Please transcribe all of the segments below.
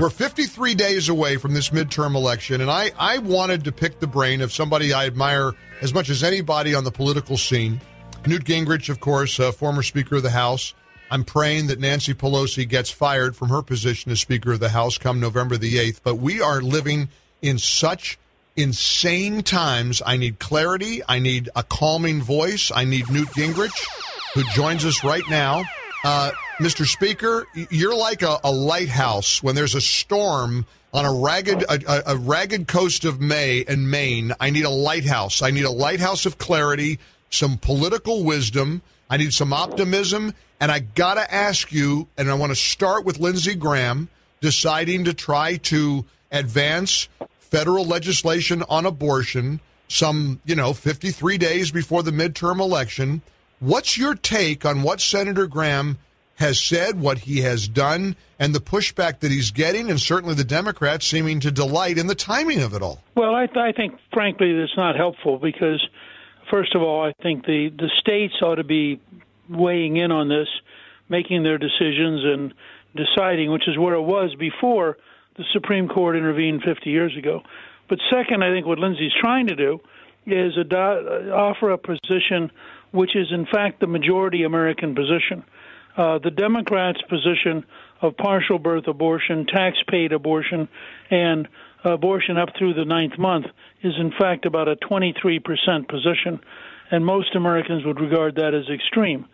We're 53 days away from this midterm election, and I wanted to pick the brain of somebody I admire as much as anybody on the political scene. Newt Gingrich, of course, former Speaker of the House. I'm praying that Nancy Pelosi gets fired from her position as Speaker of the House come November the 8th. But we are living in such insane times. I need clarity. I need a calming voice. I need Newt Gingrich, who joins us right now. Mr. Speaker, you're like a lighthouse when there's a storm on a ragged coast of Maine. I need a lighthouse. I need a lighthouse of clarity, some political wisdom. I need some optimism. And I got to ask you, and I want to start with Lindsey Graham deciding to try to advance federal legislation on abortion some, 53 days before the midterm election. What's your take on what Senator Graham has said, what he has done, and the pushback that he's getting, and certainly the Democrats seeming to delight in the timing of it all? Well, I think, frankly, that's not helpful because, first of all, I think the states ought to be weighing in on this, making their decisions and deciding, which is where it was before the Supreme Court intervened 50 years ago. But second, I think what Lindsey's trying to do is offer a position which is, in fact, the majority American position. The Democrats' position of partial birth abortion, tax-paid abortion, and abortion up through the ninth month is, in fact, about a 23% position, and most Americans would regard that as extreme.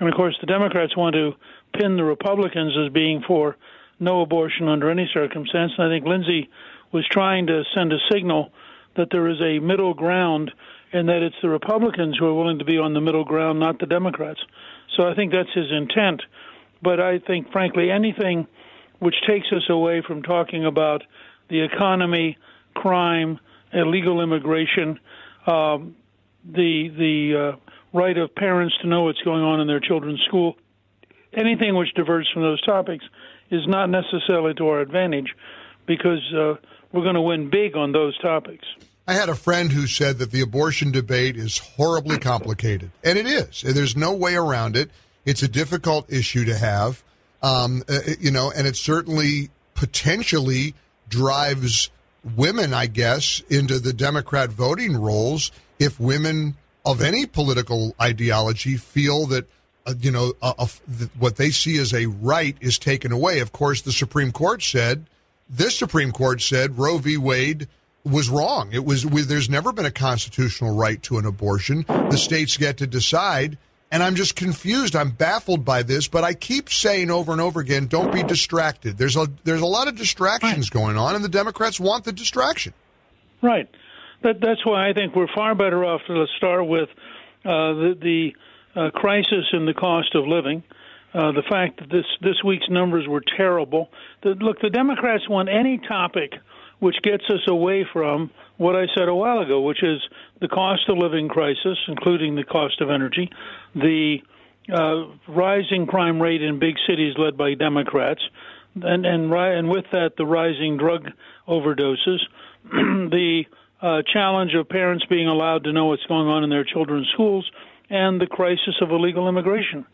And, of course, the Democrats want to pin the Republicans as being for no abortion under any circumstance, and I think Lindsey was trying to send a signal that there is a middle ground and that it's the Republicans who are willing to be on the middle ground, not the Democrats. So I think that's his intent. But I think, frankly, anything which takes us away from talking about the economy, crime, illegal immigration, the right of parents to know what's going on in their children's school, anything which diverges from those topics is not necessarily to our advantage because we're going to win big on those topics. I had a friend who said that the abortion debate is horribly complicated, and it is. There's no way around it. It's a difficult issue to have, and it certainly potentially drives women, I guess, into the Democrat voting rolls if women of any political ideology feel that, what they see as a right is taken away. Of course, the Supreme Court said Roe v. Wade was wrong. There's never been a constitutional right to an abortion. The states get to decide, and I'm just confused. I'm baffled by this, but I keep saying over and over again, don't be distracted. There's a lot of distractions going on, and the Democrats want the distraction. Right. That's why I think we're far better off to start with the crisis in the cost of living, the fact that this week's numbers were terrible. The Democrats want any topic which gets us away from what I said a while ago, which is the cost of living crisis, including the cost of energy, the rising crime rate in big cities led by Democrats, and with that the rising drug overdoses, the challenge of parents being allowed to know what's going on in their children's schools, and the crisis of illegal immigration.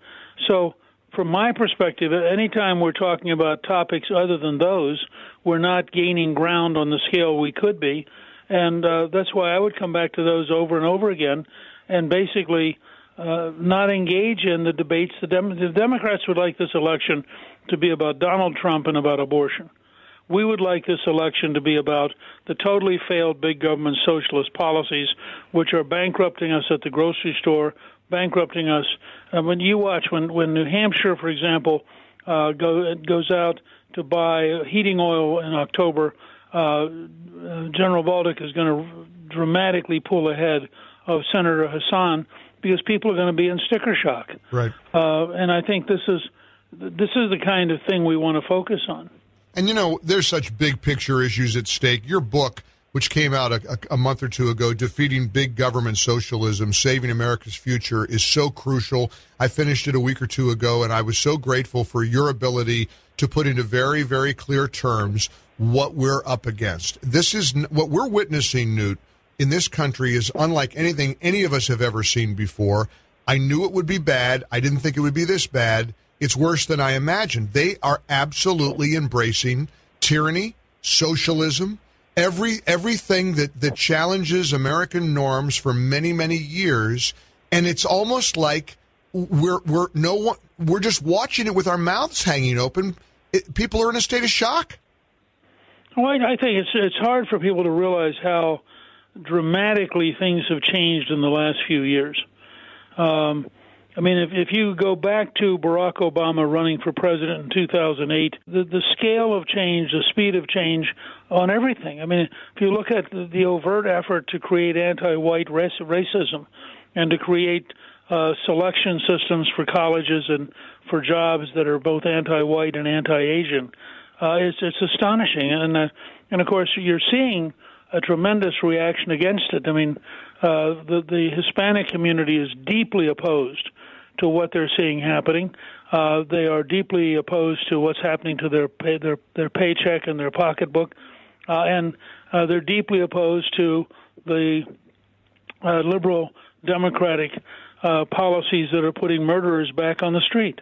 So from my perspective, any time we're talking about topics other than those, we're not gaining ground on the scale we could be. And that's why I would come back to those over and over again and basically not engage in the debates. The Democrats would like this election to be about Donald Trump and about abortion. We would like this election to be about the totally failed big government socialist policies, which are bankrupting us at the grocery store, bankrupting us. When you watch, when New Hampshire, for example, goes out to buy heating oil in October, General Baldock is going to dramatically pull ahead of Senator Hassan because people are going to be in sticker shock. Right. And I think this is the kind of thing we want to focus on. And, there's such big picture issues at stake. Your book, which came out a month or two ago, Defeating Big Government Socialism, Saving America's Future, is so crucial. I finished it a week or two ago, and I was so grateful for your ability to put into very, very clear terms what we're up against. This is what we're witnessing, Newt, in this country is unlike anything any of us have ever seen before. I knew it would be bad. I didn't think it would be this bad. It's worse than I imagined. They are absolutely embracing tyranny, socialism, everything that challenges American norms for many, many years. And it's almost like we're just watching it with our mouths hanging open. People are in a state of shock. Well, I think it's hard for people to realize how dramatically things have changed in the last few years. I mean, if you go back to Barack Obama running for president in 2008, the scale of change, the speed of change on everything. I mean, if you look at the overt effort to create anti-white racism and to create selection systems for colleges and for jobs that are both anti-white and anti-Asian, it's astonishing. And of course, you're seeing a tremendous reaction against it. I mean, the Hispanic community is deeply opposed to what they're seeing happening. They are deeply opposed to what's happening to their paycheck and their pocketbook, and they're deeply opposed to the liberal democratic policies that are putting murderers back on the street.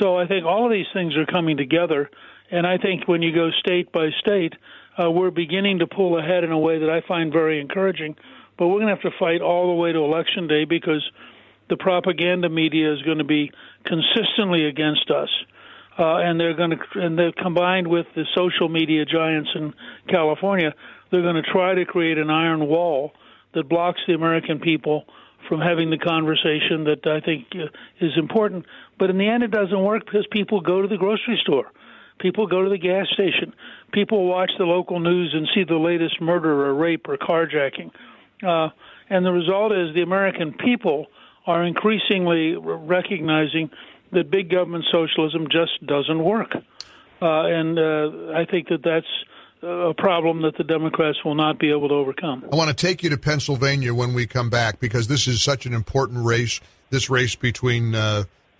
So I think all of these things are coming together, and I think when you go state by state, we're beginning to pull ahead in a way that I find very encouraging. But we're going to have to fight all the way to Election Day because the propaganda media is going to be consistently against us. And they're combined with the social media giants in California, they're going to try to create an iron wall that blocks the American people from having the conversation that I think is important. But in the end, it doesn't work because people go to the grocery store. People go to the gas station. People watch the local news and see the latest murder or rape or carjacking. And the result is the American people are increasingly recognizing that big government socialism just doesn't work. And I think that that's a problem that the Democrats will not be able to overcome. I want to take you to Pennsylvania when we come back because this is such an important race, this race between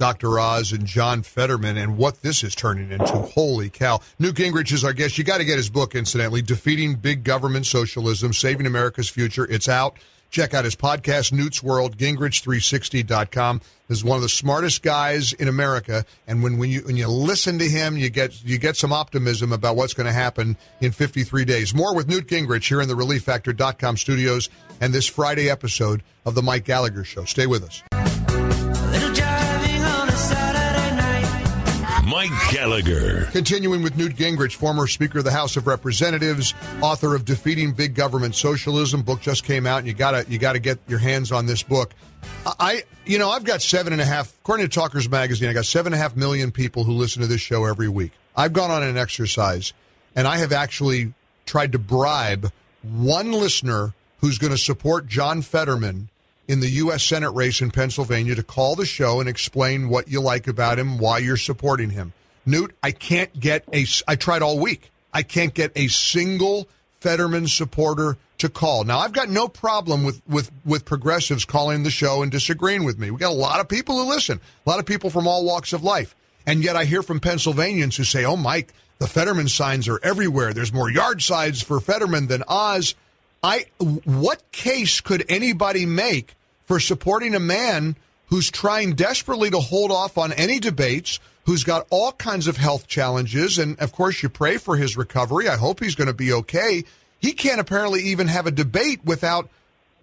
Dr. Oz and John Fetterman, and what this is turning into. Holy cow. Newt Gingrich is our guest. You got to get his book, incidentally, Defeating Big Government Socialism, Saving America's Future. It's out. Check out his podcast, Newt's World, gingrich360.com. He's one of the smartest guys in America, and when you listen to him, you get some optimism about what's going to happen in 53 days. More with Newt Gingrich here in the ReliefFactor.com studios and this Friday episode of The Mike Gallagher Show. Stay with us. Mike Gallagher. Continuing with Newt Gingrich, former Speaker of the House of Representatives, author of Defeating Big Government Socialism. Book just came out, and you gotta get your hands on this book. I've got 7.5, according to Talkers Magazine, I got 7.5 million people who listen to this show every week. I've gone on an exercise, and I have actually tried to bribe one listener who's going to support John Fetterman in the U.S. Senate race in Pennsylvania to call the show and explain what you like about him, why you're supporting him. Newt, I tried all week. I can't get a single Fetterman supporter to call. Now, I've got no problem with progressives calling the show and disagreeing with me. We got a lot of people who listen, a lot of people from all walks of life. And yet I hear from Pennsylvanians who say, oh, Mike, the Fetterman signs are everywhere. There's more yard signs for Fetterman than Oz. What case could anybody make for supporting a man who's trying desperately to hold off on any debates, who's got all kinds of health challenges, and, of course, you pray for his recovery. I hope he's going to be okay. He can't apparently even have a debate without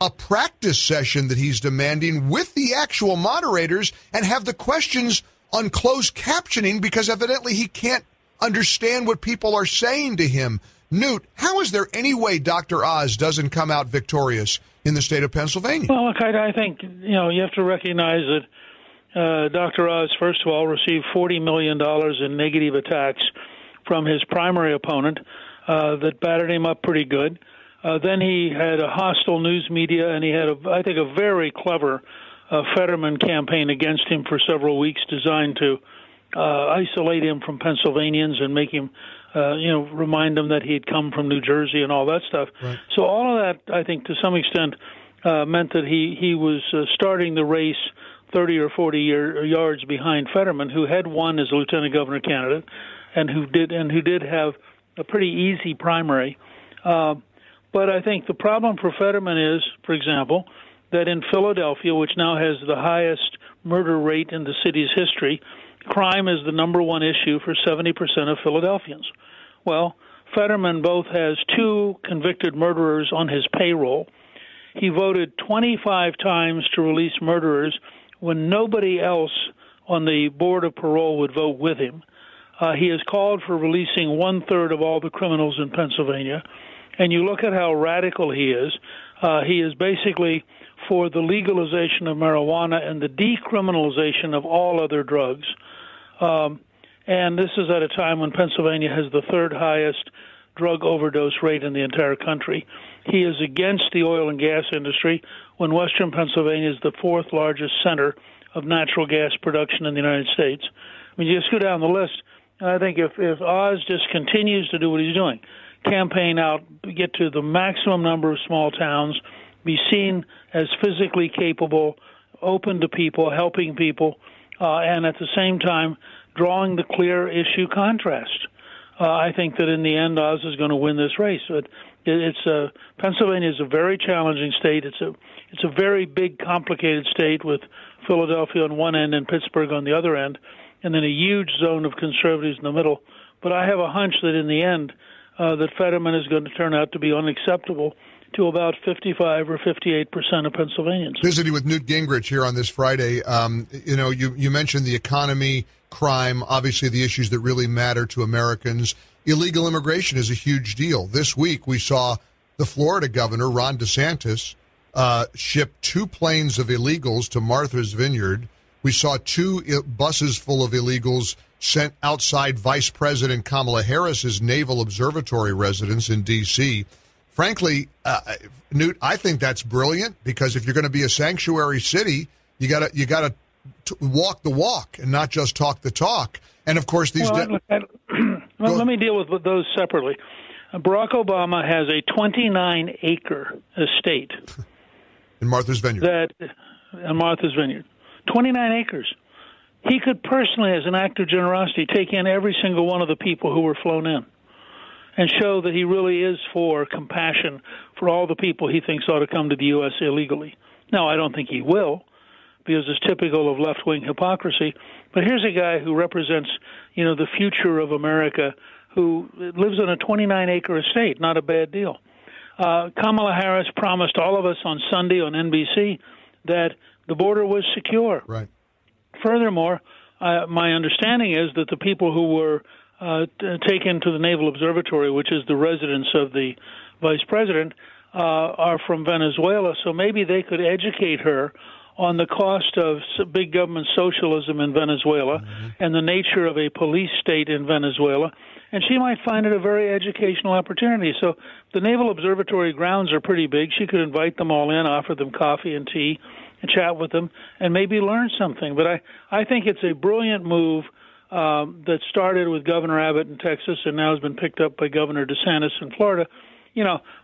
a practice session that he's demanding with the actual moderators and have the questions on closed captioning because evidently he can't understand what people are saying to him. Newt, how is there any way Dr. Oz doesn't come out victorious in the state of Pennsylvania? Well, look, I think, you have to recognize that Dr. Oz, first of all, received $40 million in negative attacks from his primary opponent that battered him up pretty good. Then he had a hostile news media, and he had, I think, a very clever Fetterman campaign against him for several weeks designed to isolate him from Pennsylvanians and make him remind them that he had come from New Jersey and all that stuff. Right. So all of that, I think, to some extent, meant that he was starting the race 30 or 40 yards behind Fetterman, who had won as a lieutenant governor candidate, and who did have a pretty easy primary. But I think the problem for Fetterman is, for example, that in Philadelphia, which now has the highest murder rate in the city's history, crime is the number one issue for 70% of Philadelphians. Well, Fetterman both has two convicted murderers on his payroll. He voted 25 times to release murderers when nobody else on the Board of Parole would vote with him. He has called for releasing one-third of all the criminals in Pennsylvania. And you look at how radical he is. He is basically for the legalization of marijuana and the decriminalization of all other drugs. And this is at a time when Pennsylvania has the third highest drug overdose rate in the entire country. He is against the oil and gas industry when Western Pennsylvania is the fourth largest center of natural gas production in the United States. I mean, you just go down the list, and I think if Oz just continues to do what he's doing, campaign out, get to the maximum number of small towns, be seen as physically capable, open to people, helping people, and at the same time drawing the clear issue contrast. I think that in the end, Oz is going to win this race. Pennsylvania is a very challenging state. It's a very big, complicated state with Philadelphia on one end and Pittsburgh on the other end, and then a huge zone of conservatives in the middle. But I have a hunch that in the end, that Fetterman is going to turn out to be unacceptable to about 55 or 58% of Pennsylvanians. Visiting with Newt Gingrich here on this Friday, you mentioned the economy, crime, obviously the issues that really matter to Americans. Illegal immigration is a huge deal. This week we saw the Florida governor, Ron DeSantis, ship two planes of illegals to Martha's Vineyard. We saw two buses full of illegals sent outside Vice President Kamala Harris's Naval Observatory residence in D.C. Frankly, Newt, I think that's brilliant, because if you're going to be a sanctuary city, you got to walk the walk and not just talk the talk. And of course, let me deal with those separately. Barack Obama has a 29-acre estate in Martha's Vineyard. In Martha's Vineyard, 29 acres. He could personally, as an act of generosity, take in every single one of the people who were flown in and show that he really is for compassion for all the people he thinks ought to come to the U.S. illegally. Now, I don't think he will, because it's typical of left-wing hypocrisy. But here's a guy who represents, the future of America, who lives on a 29-acre estate. Not a bad deal. Kamala Harris promised all of us on Sunday on NBC that the border was secure. Right. Furthermore, my understanding is that the people who were taken to the Naval Observatory, which is the residence of the vice president, are from Venezuela, so maybe they could educate her on the cost of big government socialism in Venezuela and the nature of a police state in Venezuela, and she might find it a very educational opportunity. So the Naval Observatory grounds are pretty big. She could invite them all in, offer them coffee and tea, and chat with them, and maybe learn something. But I think it's a brilliant move that started with Governor Abbott in Texas and now has been picked up by Governor DeSantis in Florida.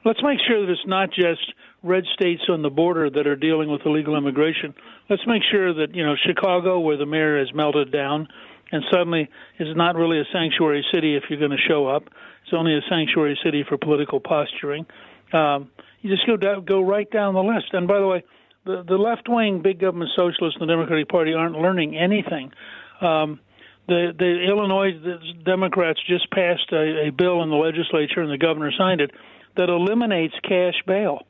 Let's make sure that it's not just red states on the border that are dealing with illegal immigration. Let's make sure that, Chicago, where the mayor has melted down and suddenly is not really a sanctuary city if you're going to show up. It's only a sanctuary city for political posturing. You just go right down the list. And by the way, the left-wing big government socialists in the Democratic Party aren't learning anything. The Illinois Democrats just passed a bill in the legislature, and the governor signed it, that eliminates cash bail.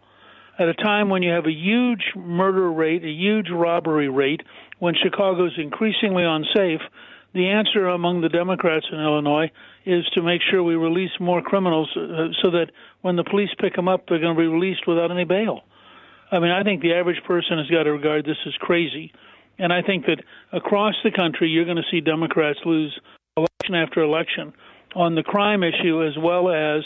At a time when you have a huge murder rate, a huge robbery rate, when Chicago's increasingly unsafe, the answer among the Democrats in Illinois is to make sure we release more criminals so that when the police pick them up, they're going to be released without any bail. I mean, I think the average person has got to regard this as crazy. And I think that across the country, you're going to see Democrats lose election after election on the crime issue as well as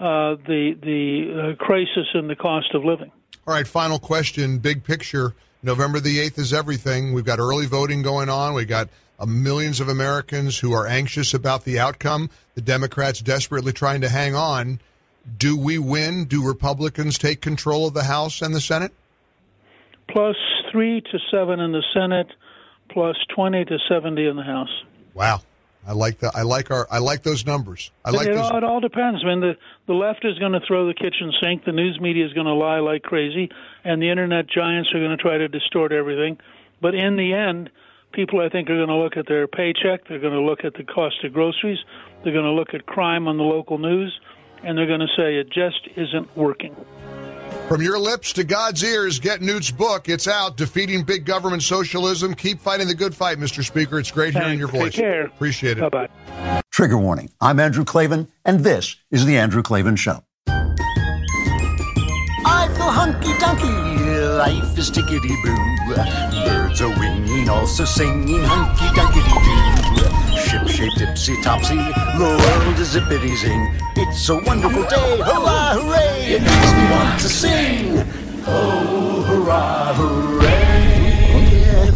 the crisis in the cost of living. All right, final question, big picture. November the 8th is everything. We've got early voting going on. We've got millions of Americans who are anxious about the outcome. The Democrats desperately trying to hang on. Do we win? Do Republicans take control of the House and the Senate? +3 to 7 in the Senate, +20 to 70 in the House. Wow, I like that. I like those numbers. It all depends. I mean, the left is going to throw the kitchen sink. The news media is going to lie like crazy, and the internet giants are going to try to distort everything. But in the end, people, I think, are going to look at their paycheck. They're going to look at the cost of groceries. They're going to look at crime on the local news. and they're going to say it just isn't working. From your lips to God's ears, get Newt's book. It's out, Defeating Big Government Socialism. Keep fighting the good fight, Mr. Speaker. It's great hearing your voice. Take care. Appreciate it. Bye-bye. Trigger warning. I'm Andrew Klavan, and this is The Andrew Klavan Show. I feel hunky-dunky. Life is tickety-boo. Birds are winging, also singing hunky-dunky-doo. Ship-shaped, ipsy-topsy, the world is zippity-zing. It's a wonderful day, hurrah, hooray! It makes me want to sing. Oh, hurrah, hooray!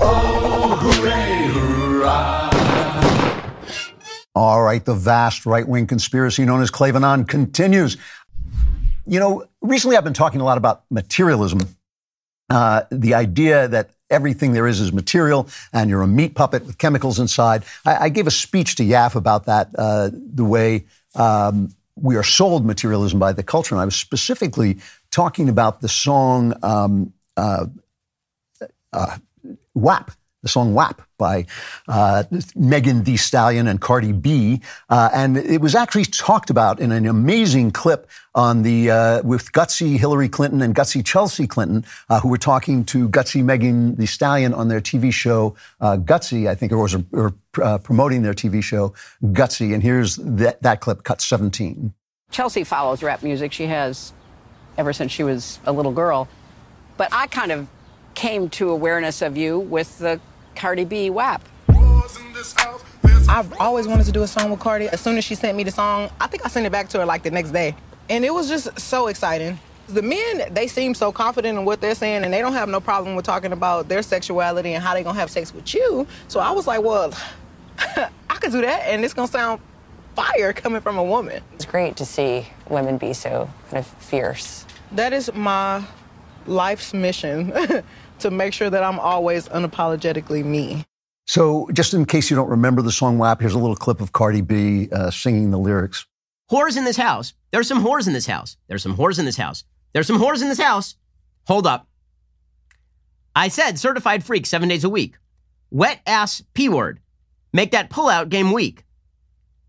Oh, hooray, hurrah! All right, the vast right-wing conspiracy known as Klavenon continues. You know, recently I've been talking a lot about materialism, the idea that everything there is material, and you're a meat puppet with chemicals inside. I gave a speech to Yaf about that, the way we are sold materialism by the culture. And I was specifically talking about the song WAP. The song WAP by Megan Thee Stallion and Cardi B. And it was actually talked about in an amazing clip on the with Gutsy Hillary Clinton and Gutsy Chelsea Clinton, who were talking to Gutsy Megan Thee Stallion on their TV show Gutsy, I think, or promoting their TV show Gutsy. And here's that clip, cut 17. Chelsea follows rap music. She has ever since she was a little girl. But I kind of came to awareness of you with the Cardi B WAP. I've always wanted to do a song with Cardi. As soon as she sent me the song, I think I sent it back to her like the next day. And it was just so exciting. The men, they seem so confident in what they're saying, and they don't have no problem with talking about their sexuality and how they gonna have sex with you. So I was like, well, I could do that, and it's gonna sound fire coming from a woman. It's great to see women be so kind of fierce. That is my life's mission. To make sure that I'm always unapologetically me. So just in case you don't remember the song WAP, here's a little clip of Cardi B singing the lyrics. Whores in this house. There's some whores in this house. There's some whores in this house. There's some whores in this house. Hold up. I said certified freak 7 days a week. Wet ass P word. Make that pullout game weak.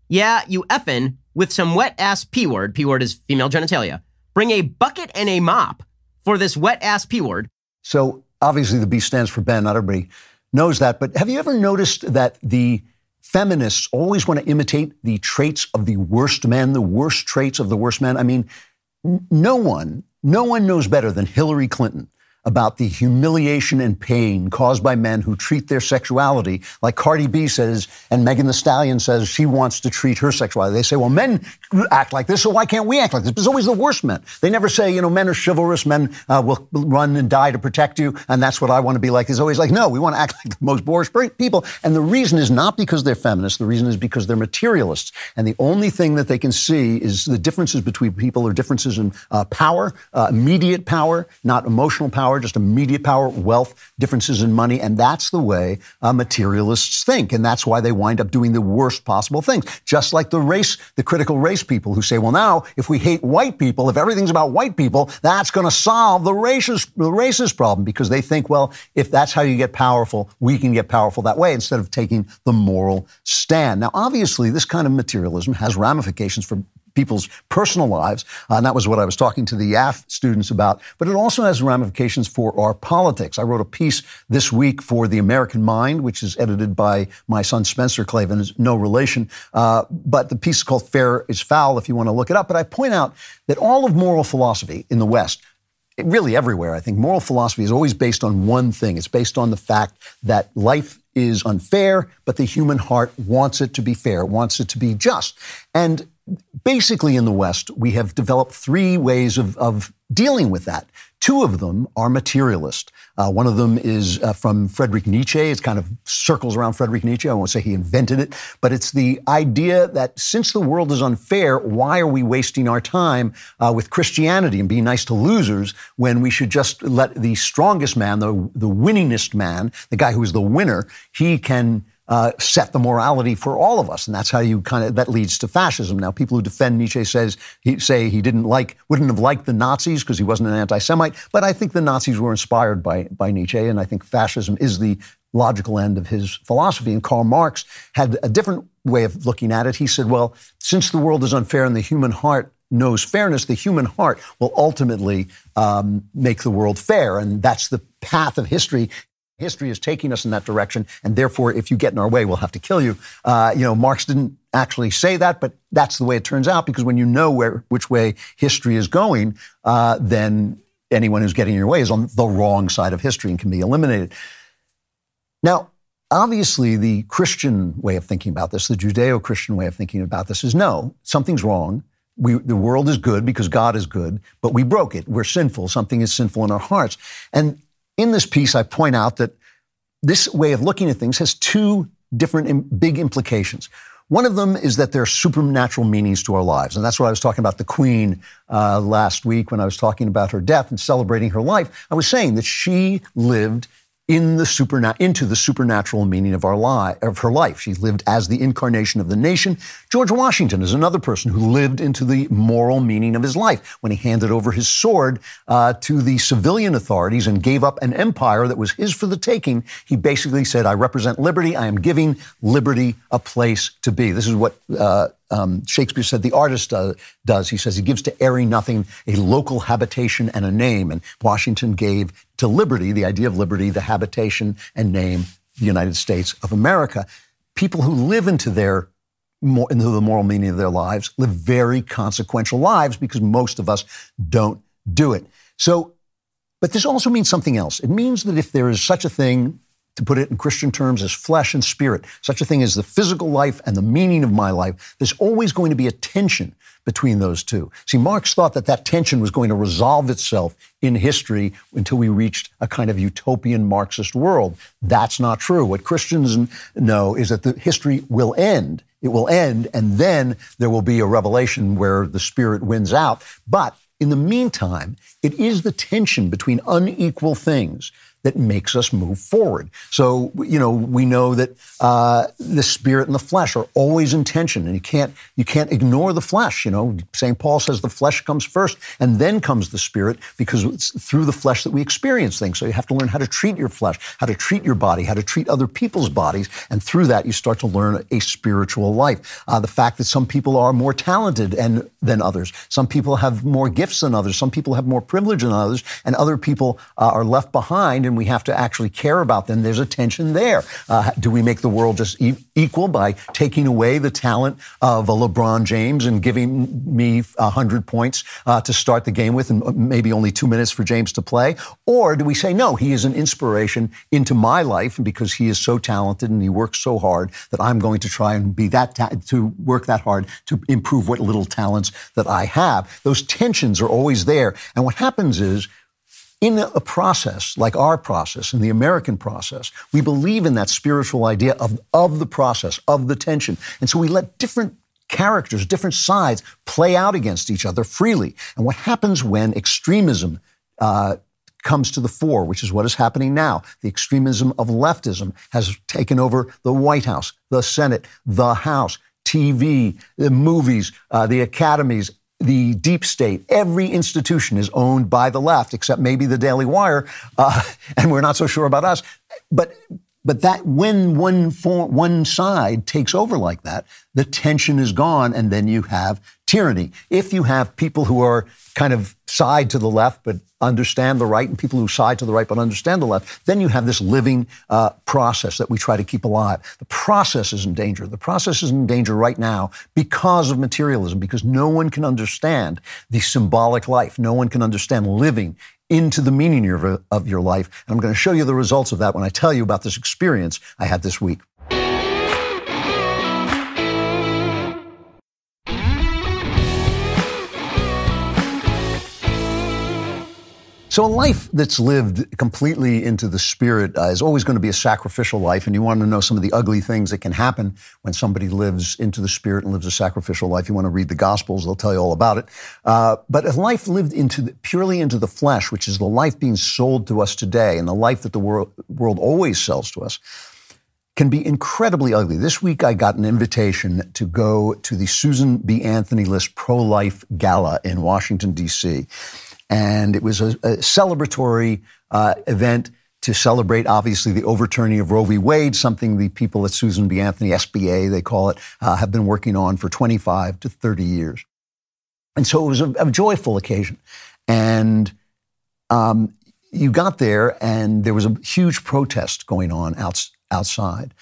Yeah, you effin' with some wet ass P word. P word is female genitalia. Bring a bucket and a mop for this wet ass P word. So obviously, the B stands for Ben. Not everybody knows that. But have you ever noticed that the feminists always want to imitate the traits of the worst men, the worst traits of the worst men? I mean, no one knows better than Hillary Clinton about the humiliation and pain caused by men who treat their sexuality, like Cardi B says, and Megan Thee Stallion says she wants to treat her sexuality. They say, well, men act like this, so why can't we act like this? But it's always the worst men. They never say, you know, men are chivalrous, men will run and die to protect you, and that's what I want to be like. It's always like, no, we want to act like the most boorish people. And the reason is not because they're feminists. The reason is because they're materialists. And the only thing that they can see is the differences between people or differences in power, immediate power, not emotional power, just immediate power, wealth, differences in money. And that's the way materialists think. And that's why they wind up doing the worst possible things. Just like the critical race people who say, well, now, if we hate white people, if everything's about white people, that's going to solve the racist problem, because they think, well, if that's how you get powerful, we can get powerful that way, instead of taking the moral stand. Now, obviously, this kind of materialism has ramifications for people's personal lives, and that was what I was talking to the YAF students about, but it also has ramifications for our politics. I wrote a piece this week for The American Mind, which is edited by my son Spencer Klavan, is no relation, but the piece is called Fair is Foul, if you want to look it up. But I point out that all of moral philosophy in the West, really everywhere, I think, moral philosophy is always based on one thing. It's based on the fact that life is unfair, but the human heart wants it to be fair, wants it to be just. And basically, in the West, we have developed three ways of dealing with that. Two of them are materialist. One of them is from Friedrich Nietzsche. It kind of circles around Friedrich Nietzsche. I won't say he invented it, but it's the idea that since the world is unfair, why are we wasting our time with Christianity and being nice to losers when we should just let the strongest man, the winningest man, the guy who is the winner, he can set the morality for all of us. And that's how you that leads to fascism. Now, people who defend Nietzsche say he wouldn't have liked the Nazis because he wasn't an anti-Semite, but I think the Nazis were inspired by Nietzsche, and I think fascism is the logical end of his philosophy. And Karl Marx had a different way of looking at it. He said, well, since the world is unfair and the human heart knows fairness, the human heart will ultimately make the world fair. And that's the path of history. History is taking us in that direction. And therefore, if you get in our way, we'll have to kill you. Marx didn't actually say that, but that's the way it turns out, because when you know which way history is going, then anyone who's getting in your way is on the wrong side of history and can be eliminated. Now, obviously, the Christian way of thinking about this, the Judeo-Christian way of thinking about this is, no, something's wrong. The world is good because God is good, but we broke it. We're sinful. Something is sinful in our hearts. And in this piece, I point out that this way of looking at things has two different big implications. One of them is that there are supernatural meanings to our lives. And that's what I was talking about the Queen last week when I was talking about her death and celebrating her life. I was saying that she lived into the supernatural meaning of her life. She lived as the incarnation of the nation. George Washington is another person who lived into the moral meaning of his life when he handed over his sword to the civilian authorities and gave up an empire that was his for the taking. He basically said, I represent liberty. I am giving liberty a place to be. This is what Shakespeare said the artist does. He says he gives to airy nothing a local habitation and a name. And Washington gave to liberty, the idea of liberty, the habitation and name, the United States of America. People who live into the moral meaning of their lives live very consequential lives, because most of us don't do it. So, but this also means something else. It means that if there is such a thing, to put it in Christian terms, as flesh and spirit, such a thing as the physical life and the meaning of my life, there's always going to be a tension between those two. See, Marx thought that tension was going to resolve itself in history until we reached a kind of utopian Marxist world. That's not true. What Christians know is that the history will end. It will end, and then there will be a revelation where the spirit wins out. But in the meantime, it is the tension between unequal things that makes us move forward. So, we know that the spirit and the flesh are always in tension, and you can't ignore the flesh. St. Paul says the flesh comes first, and then comes the spirit, because it's through the flesh that we experience things. So you have to learn how to treat your flesh, how to treat your body, how to treat other people's bodies, and through that you start to learn a spiritual life. The fact that some people are more talented than others, some people have more gifts than others, some people have more privilege than others, and other people are left behind, and we have to actually care about them. There's a tension there. Do we make the world just equal by taking away the talent of a LeBron James and giving me 100 points to start the game with, and maybe only 2 minutes for James to play? Or do we say, no, he is an inspiration into my life, because he is so talented and he works so hard that I'm going to try and be to work that hard to improve what little talents that I have? Those tensions are always there. And what happens is, in a process like our process and the American process, we believe in that spiritual idea of the process, of the tension. And so we let different characters, different sides play out against each other freely. And what happens when extremism comes to the fore, which is what is happening now. The extremism of leftism has taken over the White House, the Senate, the House, TV, the movies, the academies, the deep state. Every institution is owned by the left, except maybe the Daily Wire, and we're not so sure about us. But that when one side takes over like that, the tension is gone, and then you have tyranny. If you have people who are kind of side to the left but understand the right, and people who side to the right but understand the left, then you have this living process that we try to keep alive. The process is in danger. The process is in danger right now because of materialism, because no one can understand the symbolic life. No one can understand living into the meaning of your life. And I'm going to show you the results of that when I tell you about this experience I had this week. So a life that's lived completely into the spirit is always going to be a sacrificial life. And you want to know some of the ugly things that can happen when somebody lives into the spirit and lives a sacrificial life. You want to read the Gospels. They'll tell you all about it. But a life lived purely into the flesh, which is the life being sold to us today and the life that the world always sells to us, can be incredibly ugly. This week, I got an invitation to go to the Susan B. Anthony List Pro-Life Gala in Washington, D.C., and it was a celebratory event to celebrate, obviously, the overturning of Roe v. Wade, something the people at Susan B. Anthony, SBA, they call it, have been working on for 25 to 30 years. And so it was a joyful occasion. And you got there, and there was a huge protest going on outside.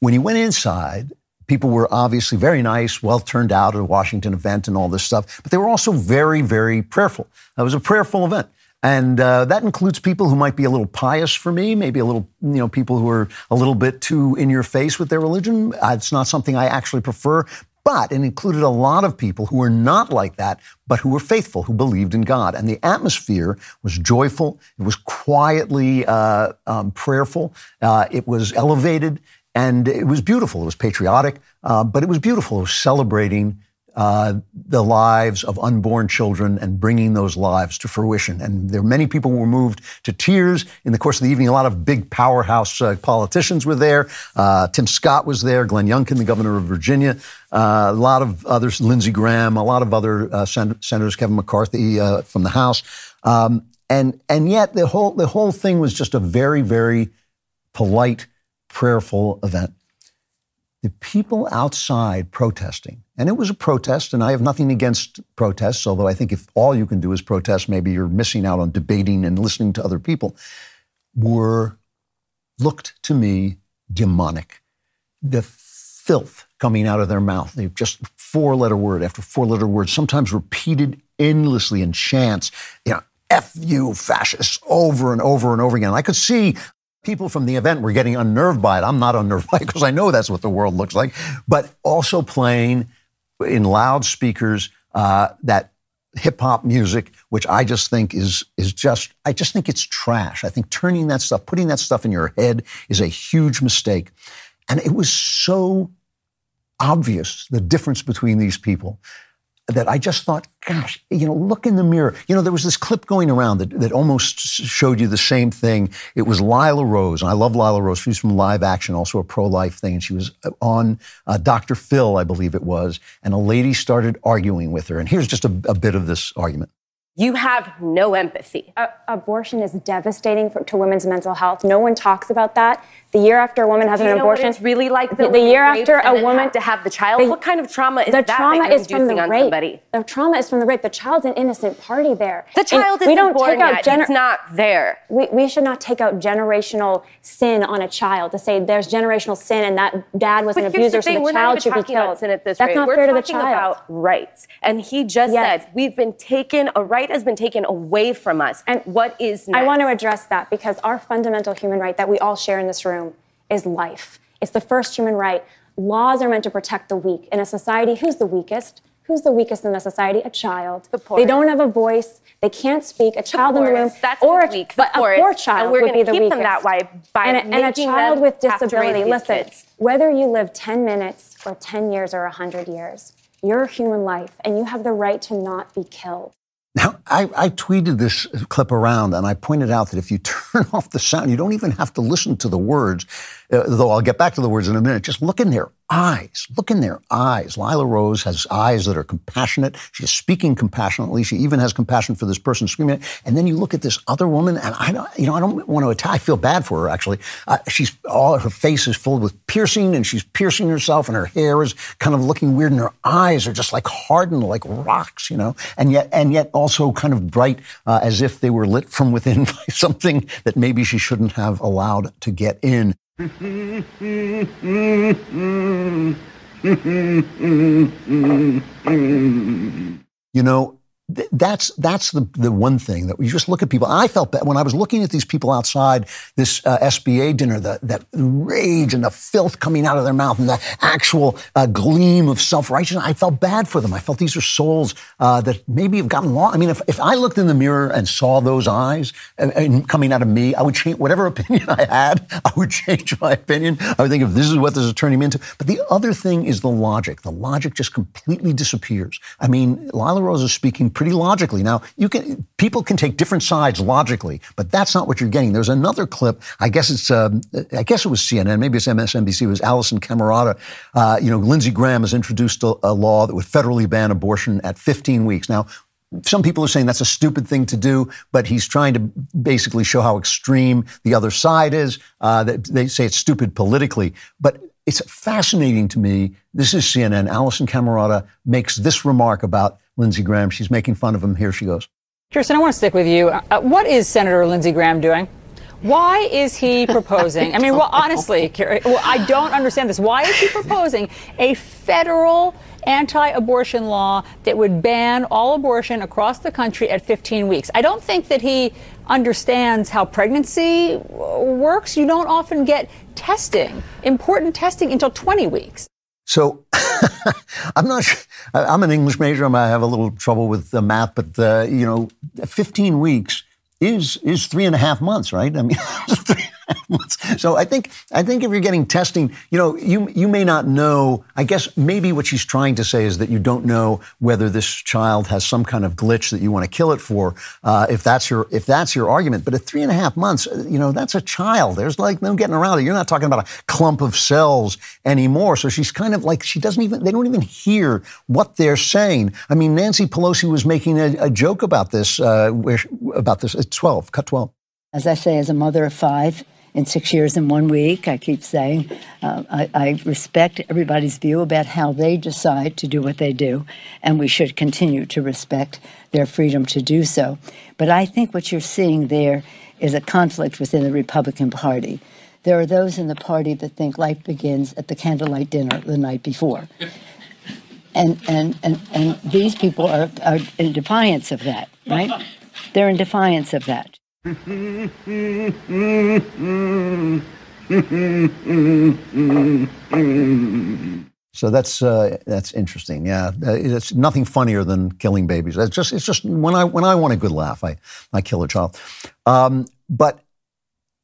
When you went inside, people were obviously very nice, well turned out at a Washington event and all this stuff, but they were also very, very prayerful. It was a prayerful event. And that includes people who might be a little pious for me, maybe a little, people who are a little bit too in your face with their religion. It's not something I actually prefer, but it included a lot of people who were not like that, but who were faithful, who believed in God. And the atmosphere was joyful. It was quietly prayerful. It was elevated, and it was beautiful. It was patriotic, but it was beautiful. It was celebrating the lives of unborn children and bringing those lives to fruition. And there were many people who were moved to tears in the course of the evening. A lot of big powerhouse politicians were there. Tim Scott was there, Glenn Youngkin, the governor of Virginia, a lot of others, Lindsey Graham, a lot of other senators, Kevin McCarthy from the House. And yet the whole thing was just a very, very polite, prayerful event. The people outside protesting, and it was a protest, and I have nothing against protests, although I think if all you can do is protest, maybe you're missing out on debating and listening to other people, looked to me demonic. The filth coming out of their mouth, they've just four-letter word after four-letter word, sometimes repeated endlessly in chants, F you fascists, over and over and over again. I could see people from the event were getting unnerved by it. I'm not unnerved by it because I know that's what the world looks like. But also playing in loudspeakers that hip hop music, which I just think is it's trash. I think turning that stuff, putting that stuff in your head is a huge mistake. And it was so obvious, the difference between these people, that I just thought, gosh, look in the mirror. There was this clip going around that almost showed you the same thing. It was Lila Rose, and I love Lila Rose. She's from Live Action, also a pro-life thing, and she was on Dr. Phil, I believe it was, and a lady started arguing with her. And here's just a bit of this argument. You have no empathy. Abortion is devastating to women's mental health. No one talks about that. The year after a woman has an abortion, what it's really like the year after a woman to have the child. What kind of trauma is that? The trauma is from the rape. The trauma is from the rape. The child's an innocent party there. The child is born yet. It's not there. We should not take out generational sin on a child to say there's generational sin and that dad was an abuser, so the child should be killed. That's not fair to the child. We're talking about rights, and he just said we've been taken a right has been taken away from us. And what is next? I want to address that because our fundamental human right that we all share in this room is life. It's the first human right. Laws are meant to protect the weak. In a society, who's the weakest? Who's the weakest in the society? A child. The poor. They don't have a voice. They can't speak. A child in the room, a poor child would be the weakest. And we're going to keep them that way by making them. And a child with disability. Listen, whether you live 10 minutes or 10 years or 100 years, you're a human life, and you have the right to not be killed. Now, I tweeted this clip around, and I pointed out that if you turn off the sound, you don't even have to listen to the words, though I'll get back to the words in a minute. Just look in their eyes. Look in their eyes. Lila Rose has eyes that are compassionate. She's speaking compassionately. She even has compassion for this person screaming. And then you look at this other woman, and I don't want to attack. I feel bad for her, actually. Her face is filled with piercing, and she's piercing herself, and her hair is kind of looking weird, and her eyes are just like hardened, like rocks, and yet also kind of bright, as if they were lit from within by something that maybe she shouldn't have allowed to get in. That's the one thing that we just look at people. I felt bad when I was looking at these people outside this SBA dinner, that rage and the filth coming out of their mouth and the actual gleam of self-righteousness. I felt bad for them. I felt these are souls that maybe have gotten lost. I mean, if I looked in the mirror and saw those eyes and coming out of me, I would change whatever opinion I had. I would change my opinion. I would think if this is what this is turning me into. But the other thing is the logic. The logic just completely disappears. I mean, Lila Rose is speaking pretty logically. Now, people can take different sides logically, but that's not what you're getting. There's another clip. I guess it was CNN. Maybe it's MSNBC. It was Alison Camerota. Lindsey Graham has introduced a law that would federally ban abortion at 15 weeks. Now, Some people are saying that's a stupid thing to do, but he's trying to basically show how extreme the other side is. They say it's stupid politically, but it's fascinating to me. This is CNN. Alison Camerota makes this remark about Lindsey Graham. She's making fun of him. Here she goes. Kirsten, I want to stick with you. What is Senator Lindsey Graham doing? Why is he proposing? I mean, well, honestly, I don't understand this. Why is he proposing a federal anti-abortion law that would ban all abortion across the country at 15 weeks? I don't think that he understands how pregnancy works. You don't often get testing, important testing, until 20 weeks. So I'm not sure. I'm an English major. I might have a little trouble with the math, but, 15 weeks is 3.5 months, right? I mean, 3.5 months. So I think if you're getting testing, you may not know. I guess maybe what she's trying to say is that you don't know whether this child has some kind of glitch that you want to kill it for. If that's your argument, but at 3.5 months, that's a child. There's like no getting around it. You're not talking about a clump of cells anymore. So she's kind of like they don't even hear what they're saying. I mean, Nancy Pelosi was making a joke about this. At 12, cut 12. As I say, as a mother of 5 in 6 years and 1 week, I keep saying I respect everybody's view about how they decide to do what they do, and we should continue to respect their freedom to do so. But I think what you're seeing there is a conflict within the Republican Party. There are those in the party that think life begins at the candlelight dinner the night before. And these people are in defiance of that, right? They're in defiance of that. So that's interesting. Yeah, it's nothing funnier than killing babies. It's just when I want a good laugh, I kill a child. But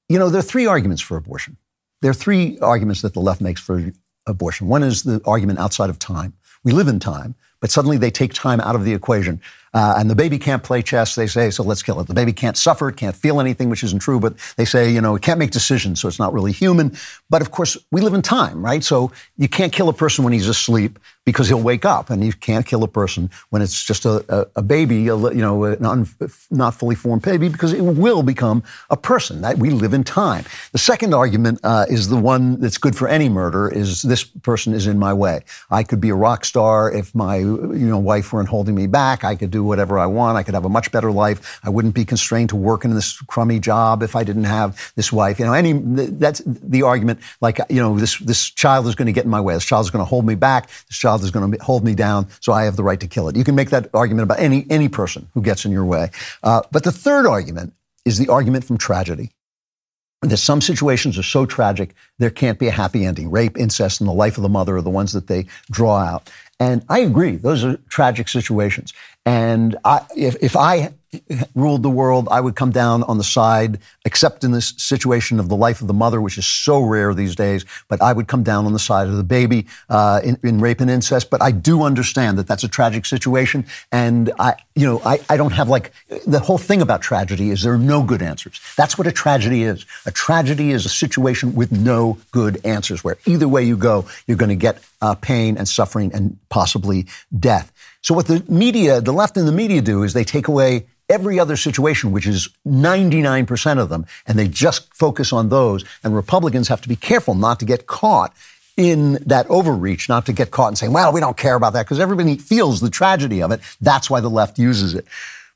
there are three arguments for abortion. There are three arguments that the left makes for abortion. One is the argument outside of time. We live in time, but suddenly they take time out of the equation. And the baby can't play chess, they say, so let's kill it. The baby can't suffer, it can't feel anything, which isn't true, but they say, it can't make decisions, so it's not really human. But of course, we live in time, right? So you can't kill a person when he's asleep because he'll wake up, and you can't kill a person when it's just a baby, not fully formed baby, because it will become a person. That we live in time. The second argument is the one that's good for any murder, is this person is in my way. I could be a rock star if my wife weren't holding me back. I could do whatever I want. I could have a much better life. I wouldn't be constrained to work in this crummy job if I didn't have this wife. That's the argument. Like, this child is going to get in my way. This child is going to hold me back. This child is going to hold me down. So I have the right to kill it. You can make that argument about any person who gets in your way. But the third argument is the argument from tragedy. That some situations are so tragic, there can't be a happy ending. Rape, incest, and the life of the mother are the ones that they draw out. And I agree, those are tragic situations. And if I ruled the world, I would come down on the side, except in this situation of the life of the mother, which is so rare these days, but I would come down on the side of the baby in rape and incest. But I do understand that that's a tragic situation. And I don't have the whole thing about tragedy is there are no good answers. That's what a tragedy is. A tragedy is a situation with no good answers, where either way you go, you're going to get pain and suffering and possibly death. So what the left and the media do is they take away every other situation, which is 99% of them, and they just focus on those. And Republicans have to be careful not to get caught in that overreach, not to get caught in saying, well, we don't care about that, because everybody feels the tragedy of it. That's why the left uses it.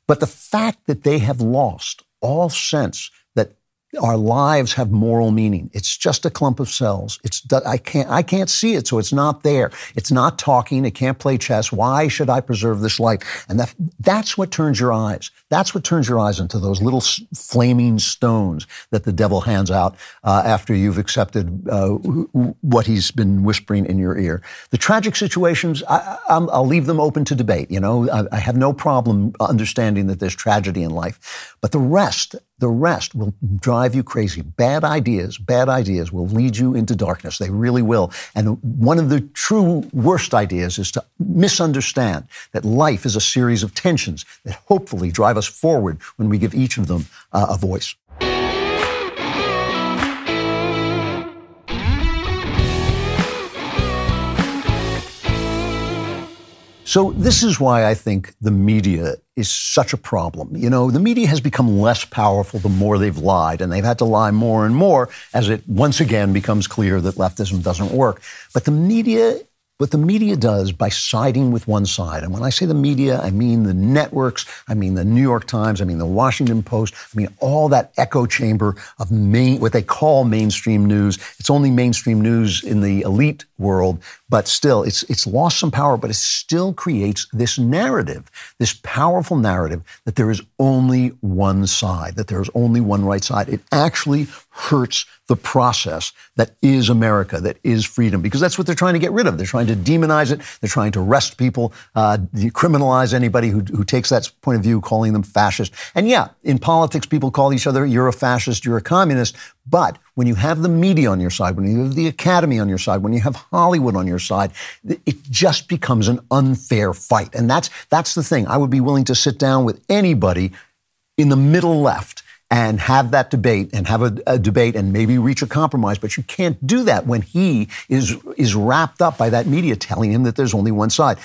But the fact that they have lost all sense that our lives have moral meaning. It's just a clump of cells. I can't see it, so it's not there. It's not talking. It can't play chess. Why should I preserve this life? And that's what turns your eyes. That's what turns your eyes into those little flaming stones that the devil hands out after you've accepted what he's been whispering in your ear. The tragic situations, I'll leave them open to debate. I have no problem understanding that there's tragedy in life, but the rest will drive you crazy. Bad ideas will lead you into darkness. They really will. And one of the true worst ideas is to misunderstand that life is a series of tensions that hopefully drive us forward when we give each of them a voice. So this is why I think the media is such a problem. You know, the media has become less powerful the more they've lied, and they've had to lie more and more as it once again becomes clear that leftism doesn't work. But the media, what the media does by siding with one side, and when I say the media, I mean the networks, I mean the New York Times, I mean the Washington Post, I mean all that echo chamber of what they call mainstream news. It's only mainstream news in the elite world, but still, it's lost some power, but it still creates this narrative, this powerful narrative that there is only one side, that there is only one right side. It actually hurts the process that is America, that is freedom, because that's what they're trying to get rid of. They're trying to demonize it. They're trying to arrest people, criminalize anybody who takes that point of view, calling them fascist. And yeah, in politics, people call each other, you're a fascist, you're a communist. But when you have the media on your side, when you have the academy on your side, when you have Hollywood on your side, it just becomes an unfair fight. And that's the thing. I would be willing to sit down with anybody in the middle left and have that debate and have a debate and maybe reach a compromise. But you can't do that when he is wrapped up by that media telling him that there's only one side.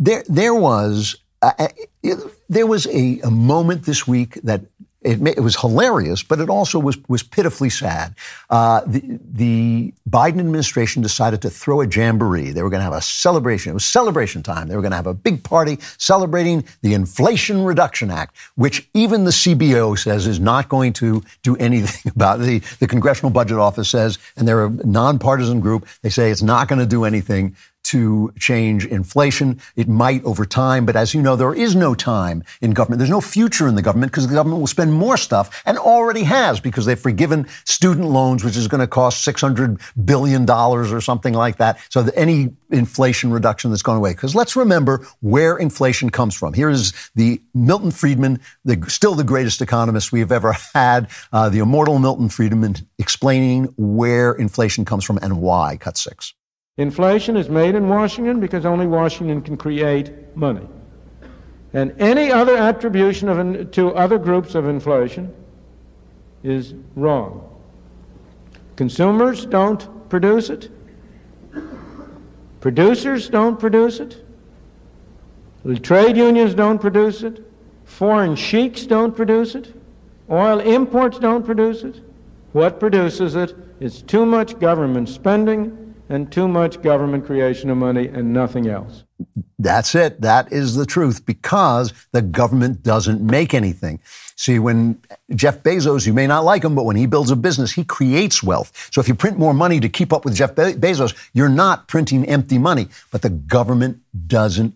There was a moment this week that it was hilarious, but it also was pitifully sad. The Biden administration decided to throw a jamboree. They were going to have a celebration. It was celebration time. They were going to have a big party celebrating the Inflation Reduction Act, which even the CBO says is not going to do anything about it. The Congressional Budget Office says, and they're a nonpartisan group, they say it's not going to do anything to change inflation. It might over time, but as you know, there is no time in government. There's no future in the government because the government will spend more stuff and already has because they've forgiven student loans, which is going to cost $600 billion or something like that. So that any inflation reduction that's gone away, because let's remember where inflation comes from. Here is the Milton Friedman, still the greatest economist we have ever had, the immortal Milton Friedman explaining where inflation comes from and why. Cut 6. Inflation is made in Washington because only Washington can create money. And any other attribution to other groups of inflation is wrong. Consumers don't produce it. Producers don't produce it. Trade unions don't produce it. Foreign sheiks don't produce it. Oil imports don't produce it. What produces it is too much government spending and too much government creation of money and nothing else. That's it. That is the truth, because the government doesn't make anything. See, when Jeff Bezos, you may not like him, but when he builds a business, he creates wealth. So if you print more money to keep up with Jeff Bezos, you're not printing empty money. But the government doesn't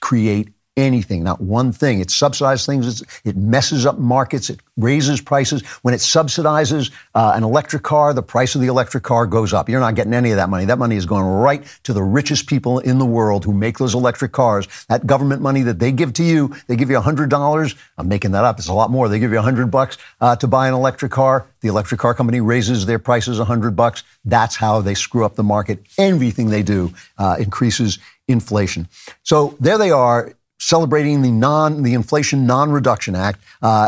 create anything, not one thing. It subsidizes things. It messes up markets. It raises prices. When it subsidizes an electric car, the price of the electric car goes up. You're not getting any of that money. That money is going right to the richest people in the world who make those electric cars. That government money that they give to you, they give you $100. I'm making that up. It's a lot more. They give you $100 to buy an electric car. The electric car company raises their prices $100. That's how they screw up the market. Everything they do increases inflation. So there they are, celebrating the Inflation Non-Reduction Act.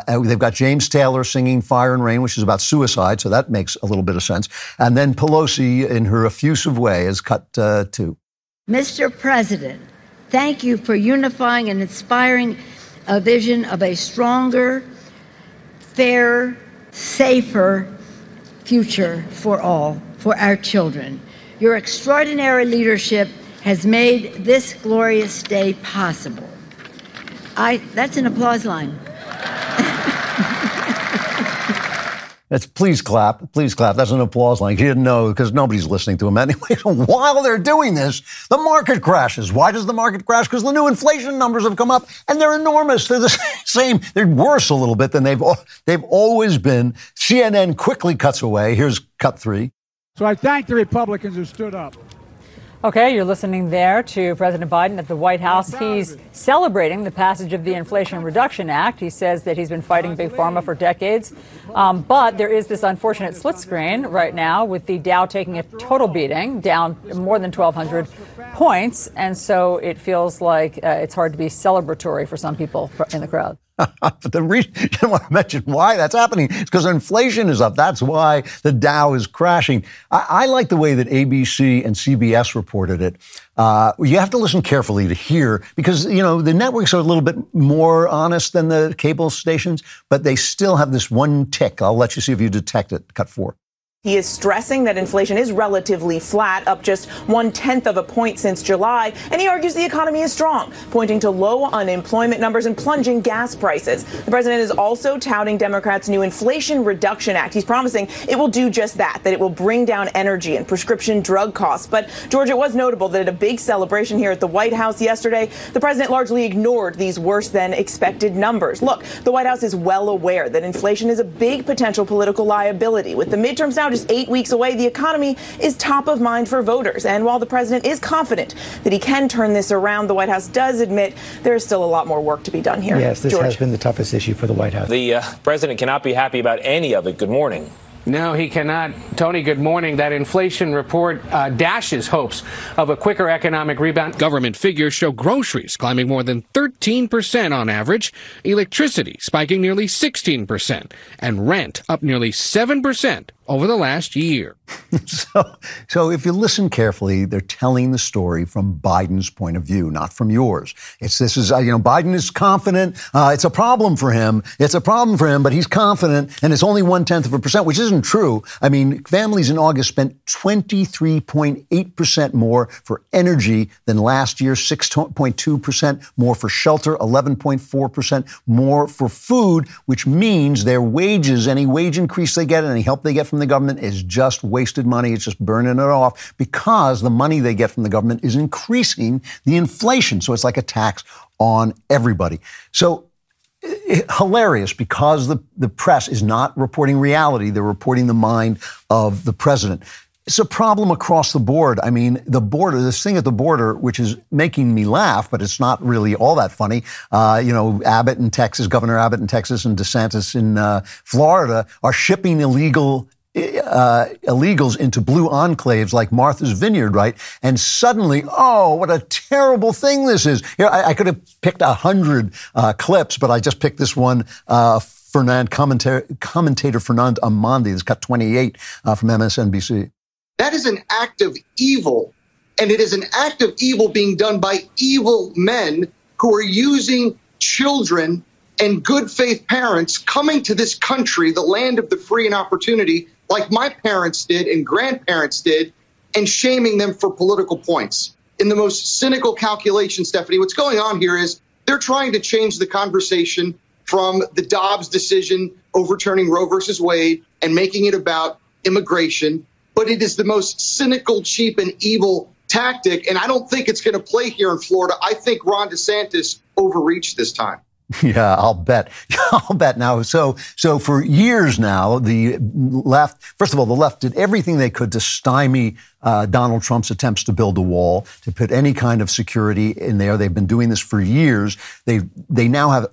They've got James Taylor singing Fire and Rain, which is about suicide, so that makes a little bit of sense. And then Pelosi, in her effusive way, is cut 2. Mr. President, thank you for unifying and inspiring a vision of a stronger, fairer, safer future for all, for our children. Your extraordinary leadership has made this glorious day possible. That's an applause line. That's please clap, please clap. That's an applause line. He didn't know because nobody's listening to him anyway. While they're doing this, the market crashes. Why does the market crash? Because the new inflation numbers have come up and they're enormous. They're the same. They're worse a little bit than they've always been. CNN quickly cuts away. Here's cut 3. So I thank the Republicans who stood up. Okay, you're listening there to President Biden at the White House. He's celebrating the passage of the Inflation Reduction Act. He says that he's been fighting Big Pharma for decades. But there is this unfortunate split screen right now with the Dow taking a total beating, down more than 1,200 points. And so it feels like it's hard to be celebratory for some people in the crowd. But the reason you don't want to mention why that's happening is because inflation is up. That's why the Dow is crashing. I like the way that ABC and CBS reported it. You have to listen carefully to hear, because, you know, the networks are a little bit more honest than the cable stations, but they still have this one tick. I'll let you see if you detect it. Cut 4. He is stressing that inflation is relatively flat, up just 0.1 point since July, and he argues the economy is strong, pointing to low unemployment numbers and plunging gas prices. The president is also touting Democrats' new Inflation Reduction Act. He's promising it will do just that, that it will bring down energy and prescription drug costs. But, George, it was notable that at a big celebration here at the White House yesterday, the president largely ignored these worse-than-expected numbers. Look, the White House is well aware that inflation is a big potential political liability. With the midterms now just 8 weeks away, the economy is top of mind for voters. And while the president is confident that he can turn this around, the White House does admit there is still a lot more work to be done here. Yes, this George. Has been the toughest issue for the White House. The president cannot be happy about any of it. Good morning. No, he cannot. Tony, good morning. That inflation report dashes hopes of a quicker economic rebound. Government figures show groceries climbing more than 13% on average, electricity spiking nearly 16%, and rent up nearly 7% over the last year. So if you listen carefully, they're telling the story from Biden's point of view, not from yours. Biden is confident. It's a problem for him. But he's confident, and it's only 0.1%, which isn't true. I mean, families in August spent 23.8% more for energy than last year, 6.2% more for shelter, 11.4% more for food, which means their wages, any wage increase they get and any help they get from the government is just wasted money. It's just burning it off because the money they get from the government is increasing the inflation. So it's like a tax on everybody. So hilarious, because the press is not reporting reality. They're reporting the mind of the president. It's a problem across the board. I mean, the border, this thing at the border, which is making me laugh, but it's not really all that funny. Abbott in Texas, Governor Abbott in Texas, and DeSantis in Florida are shipping illegals into blue enclaves like Martha's Vineyard, right? And suddenly, oh, what a terrible thing this is. Here, I could have picked 100 clips, but I just picked this one. Commentator Fernand Amandi has got 28 from MSNBC. That is an act of evil, and it is an act of evil being done by evil men who are using children and good faith parents coming to this country, the land of the free and opportunity, like my parents did and grandparents did, and shaming them for political points. In the most cynical calculation, Stephanie, what's going on here is they're trying to change the conversation from the Dobbs decision overturning Roe versus Wade and making it about immigration. But it is the most cynical, cheap, and evil tactic. And I don't think it's going to play here in Florida. I think Ron DeSantis overreached this time. Yeah, I'll bet now. So for years now, the left, first of all, the left did everything they could to stymie Donald Trump's attempts to build a wall, to put any kind of security in there. They've been doing this for years. They now have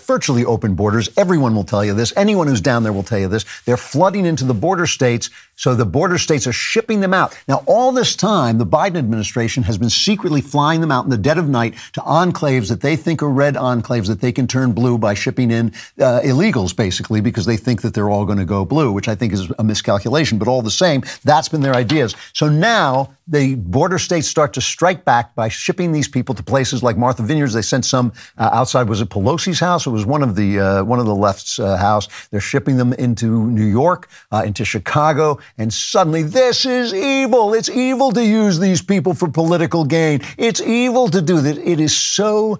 virtually open borders. Everyone will tell you this. Anyone who's down there will tell you this. They're flooding into the border states, so the border states are shipping them out. Now, all this time, the Biden administration has been secretly flying them out in the dead of night to enclaves that they think are red enclaves that they can turn blue by shipping in illegals, basically, because they think that they're all going to go blue, which I think is a miscalculation. But all the same, that's been their ideas. So now the border states start to strike back by shipping these people to places like Martha Vineyards. They sent some outside. Was it Pelosi's house? It was one of the left's house. They're shipping them into New York, into Chicago, and suddenly this is evil. It's evil to use these people for political gain. It's evil to do that. It is so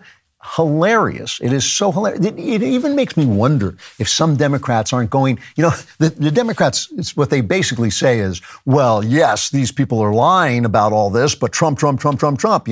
hilarious. It is so hilarious. It even makes me wonder if some Democrats aren't going, the Democrats, it's what they basically say is, well, yes, these people are lying about all this, but Trump, Trump, Trump, Trump, Trump,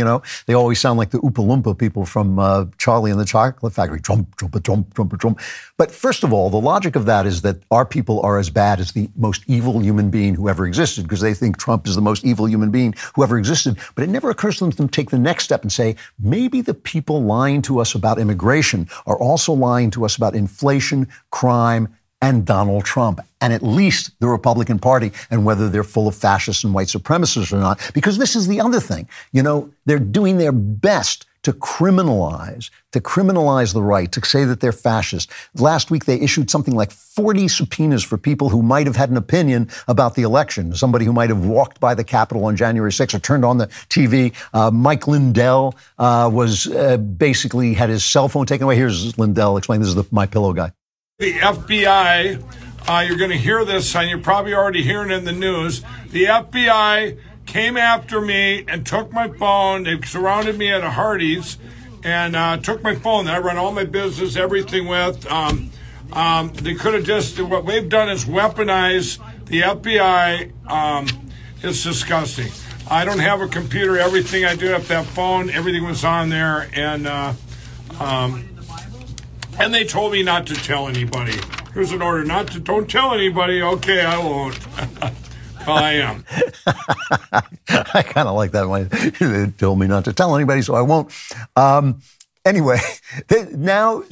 They always sound like the Oompa Loompa people from Charlie and the Chocolate Factory. Trump, Trump, Trump, Trump, Trump. But first of all, the logic of that is that our people are as bad as the most evil human being who ever existed, because they think Trump is the most evil human being who ever existed. But it never occurs to them to take the next step and say, maybe the people lying to us about immigration are also lying to us about inflation, crime, and Donald Trump, and at least the Republican Party, and whether they're full of fascists and white supremacists or not. Because this is the other thing. They're doing their best to criminalize the right, to say that they're fascist. Last week, they issued something like 40 subpoenas for people who might have had an opinion about the election, somebody who might have walked by the Capitol on January 6th or turned on the TV. Mike Lindell basically had his cell phone taken away. Here's Lindell explaining. This is My Pillow guy. The FBI, you're going to hear this, and you're probably already hearing it in the news. The FBI came after me and took my phone. They surrounded me at a Hardee's and took my phone that I run all my business, everything with. They could have just, what they've done is weaponize the FBI. It's disgusting. I don't have a computer. Everything I do have that phone, everything was on there. And they told me not to tell anybody. Here's an order not to, don't tell anybody. Okay, I won't. Well, I am. I kind of like that one. They told me not to tell anybody, so I won't. Anyway, now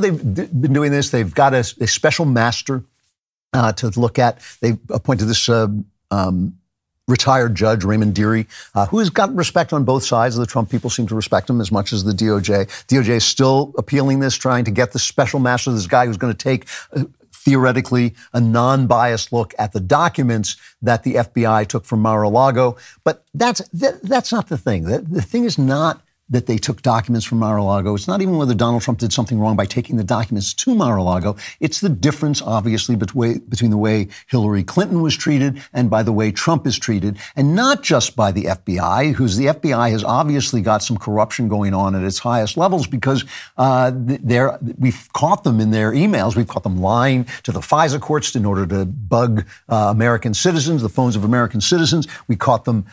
they've been doing this. They've got a special master to look at. They appointed this retired judge, Raymond Deary, who has got respect on both sides. The Trump people seem to respect him as much as the DOJ. DOJ is still appealing this, trying to get the special master, this guy who's going to take theoretically a non-biased look at the documents that the FBI took from Mar-a-Lago. But that's not the thing. The thing is not that they took documents from Mar-a-Lago. It's not even whether Donald Trump did something wrong by taking the documents to Mar-a-Lago. It's the difference, obviously, between the way Hillary Clinton was treated and by the way Trump is treated, and not just by the FBI, who's the FBI has obviously got some corruption going on at its highest levels because we've caught them in their emails. We've caught them lying to the FISA courts in order to bug American citizens, the phones of American citizens. We caught them,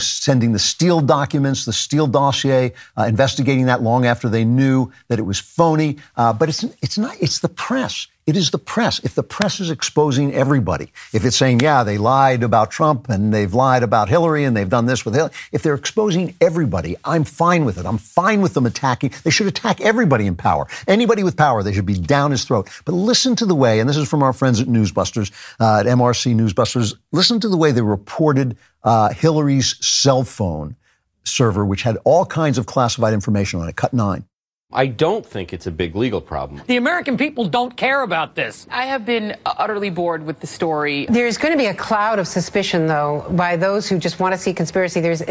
sending the Steele documents, the Steele dossier, investigating that long after they knew that it was phony. But it's not. It's the press. It is the press. If the press is exposing everybody, if it's saying, yeah, they lied about Trump and they've lied about Hillary and they've done this with Hillary, if they're exposing everybody, I'm fine with it. I'm fine with them attacking. They should attack everybody in power. Anybody with power, they should be down his throat. But listen to the way, and this is from our friends at Newsbusters, at MRC Newsbusters, listen to the way they reported Hillary's cell phone server, which had all kinds of classified information on it. Cut 9. I don't think it's a big legal problem. The American people don't care about this. I have been utterly bored with the story. There's going to be a cloud of suspicion, though, by those who just want to see conspiracy. There's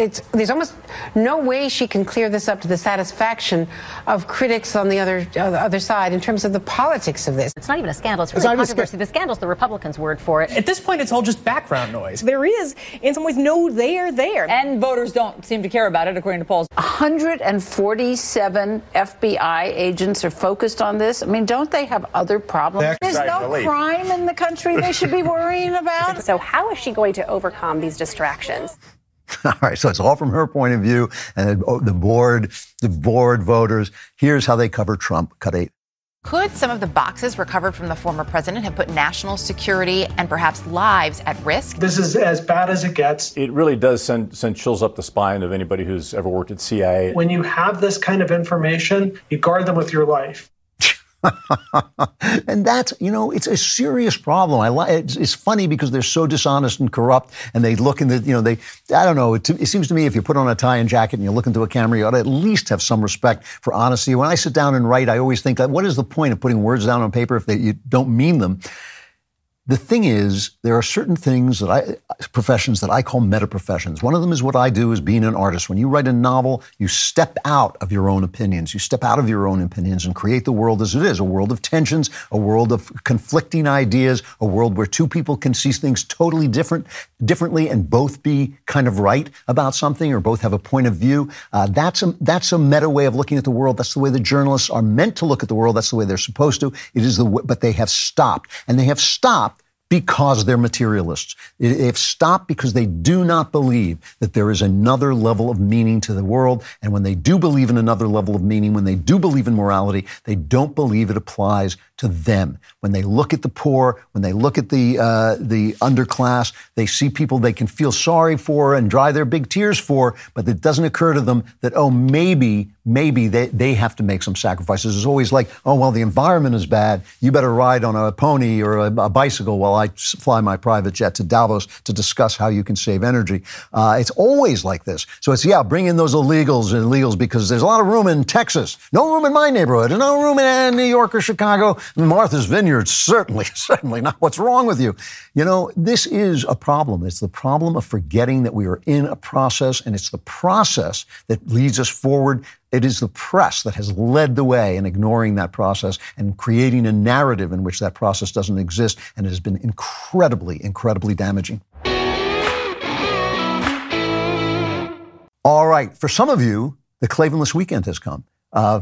almost no way she can clear this up to the satisfaction of critics on the other side in terms of the politics of this. It's not even a scandal. It's really controversy. The scandal's the Republicans' word for it. At this point, it's all just background noise. There is, in some ways, no there there. And voters don't seem to care about it, according to polls. 147 FBI agents are focused on this. I mean, don't they have other problems? There's no crime in the country they should be worrying about. So how is she going to overcome these distractions? All right, so it's all from her point of view and the board voters. Here's how they cover Trump. Cut 8. Could some of the boxes recovered from the former president have put national security and perhaps lives at risk? This is as bad as it gets. It really does send chills up the spine of anybody who's ever worked at CIA. When you have this kind of information, you guard them with your life. And that's, it's a serious problem. It's funny because they're so dishonest and corrupt, and they look in the, I don't know. It seems to me if you put on a tie and jacket and you look into a camera, you ought to at least have some respect for honesty. When I sit down and write, I always think, what is the point of putting words down on paper if you don't mean them? The thing is, there are certain things professions that I call meta professions. One of them is what I do as being an artist. When you write a novel, you step out of your own opinions. You step out of your own opinions and create the world as it is, a world of tensions, a world of conflicting ideas, a world where two people can see things totally differently and both be kind of right about something or both have a point of view. That's a meta way of looking at the world. That's the way the journalists are meant to look at the world. That's the way they're supposed to. It is but they have stopped. And they have stopped because they're materialists. They've stopped because they do not believe that there is another level of meaning to the world. And when they do believe in another level of meaning, when they do believe in morality, they don't believe it applies to them. When they look at the poor, when they look at the underclass, they see people they can feel sorry for and dry their big tears for, but it doesn't occur to them that, oh, maybe maybe they have to make some sacrifices. It's always like, oh, well, the environment is bad. You better ride on a pony or a bicycle while I fly my private jet to Davos to discuss how you can save energy. It's always like this. So it's, yeah, bring in those illegals because there's a lot of room in Texas. No room in my neighborhood. And no room in New York or Chicago. Martha's Vineyard, certainly not. What's wrong with you? You know, this is a problem. It's the problem of forgetting that we are in a process, and it's the process that leads us forward. It is the press that has led the way in ignoring that process and creating a narrative in which that process doesn't exist, and it has been incredibly, incredibly damaging. All right, for some of you, the Klavanless weekend has come.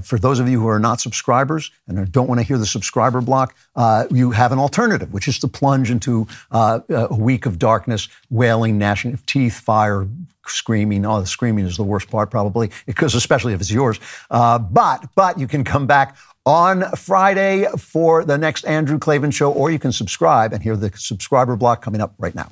For those of you who are not subscribers and don't want to hear the subscriber block, you have an alternative, which is to plunge into a week of darkness, wailing, gnashing of teeth, fire, screaming. Oh, the screaming is the worst part, probably, because especially if it's yours. But you can come back on Friday for the next Andrew Klavan Show, or you can subscribe and hear the subscriber block coming up right now.